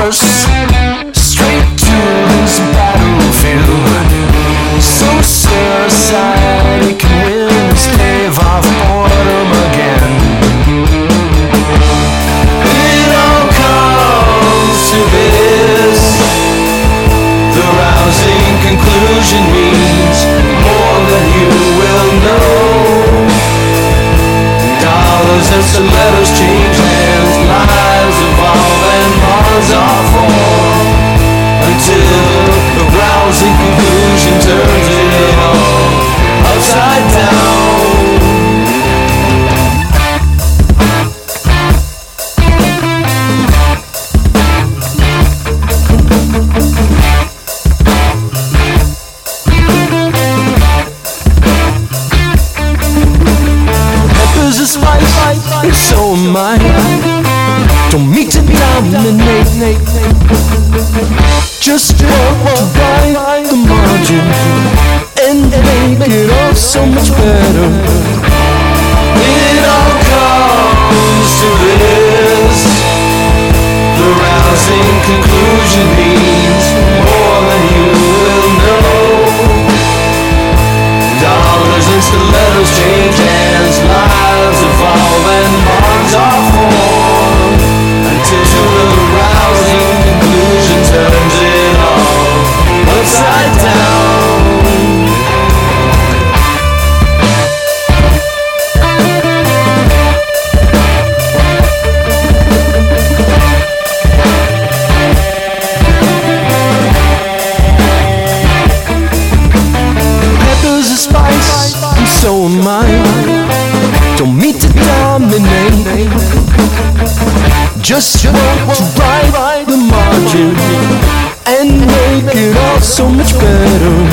course, straight to this battlefield. So suicide can win this cave of boredom again. It all comes to this. The rousing conclusion means more than you will know. Dollars and stilettos change hands, lives evolve and bonds are formed, until the rousing conclusion turns it all upside down. So am I. Don't mean to dominate. Just walk by the margin and make it all so much better. It all comes to this. The rousing conclusion means more than you will know. Dollars and stilettos change hands, lives evolve and bonds are formed, until the rousing conclusion turns it all upside down. So am I. Don't mean to dominate. Just want to ride the margin and make it all so much better.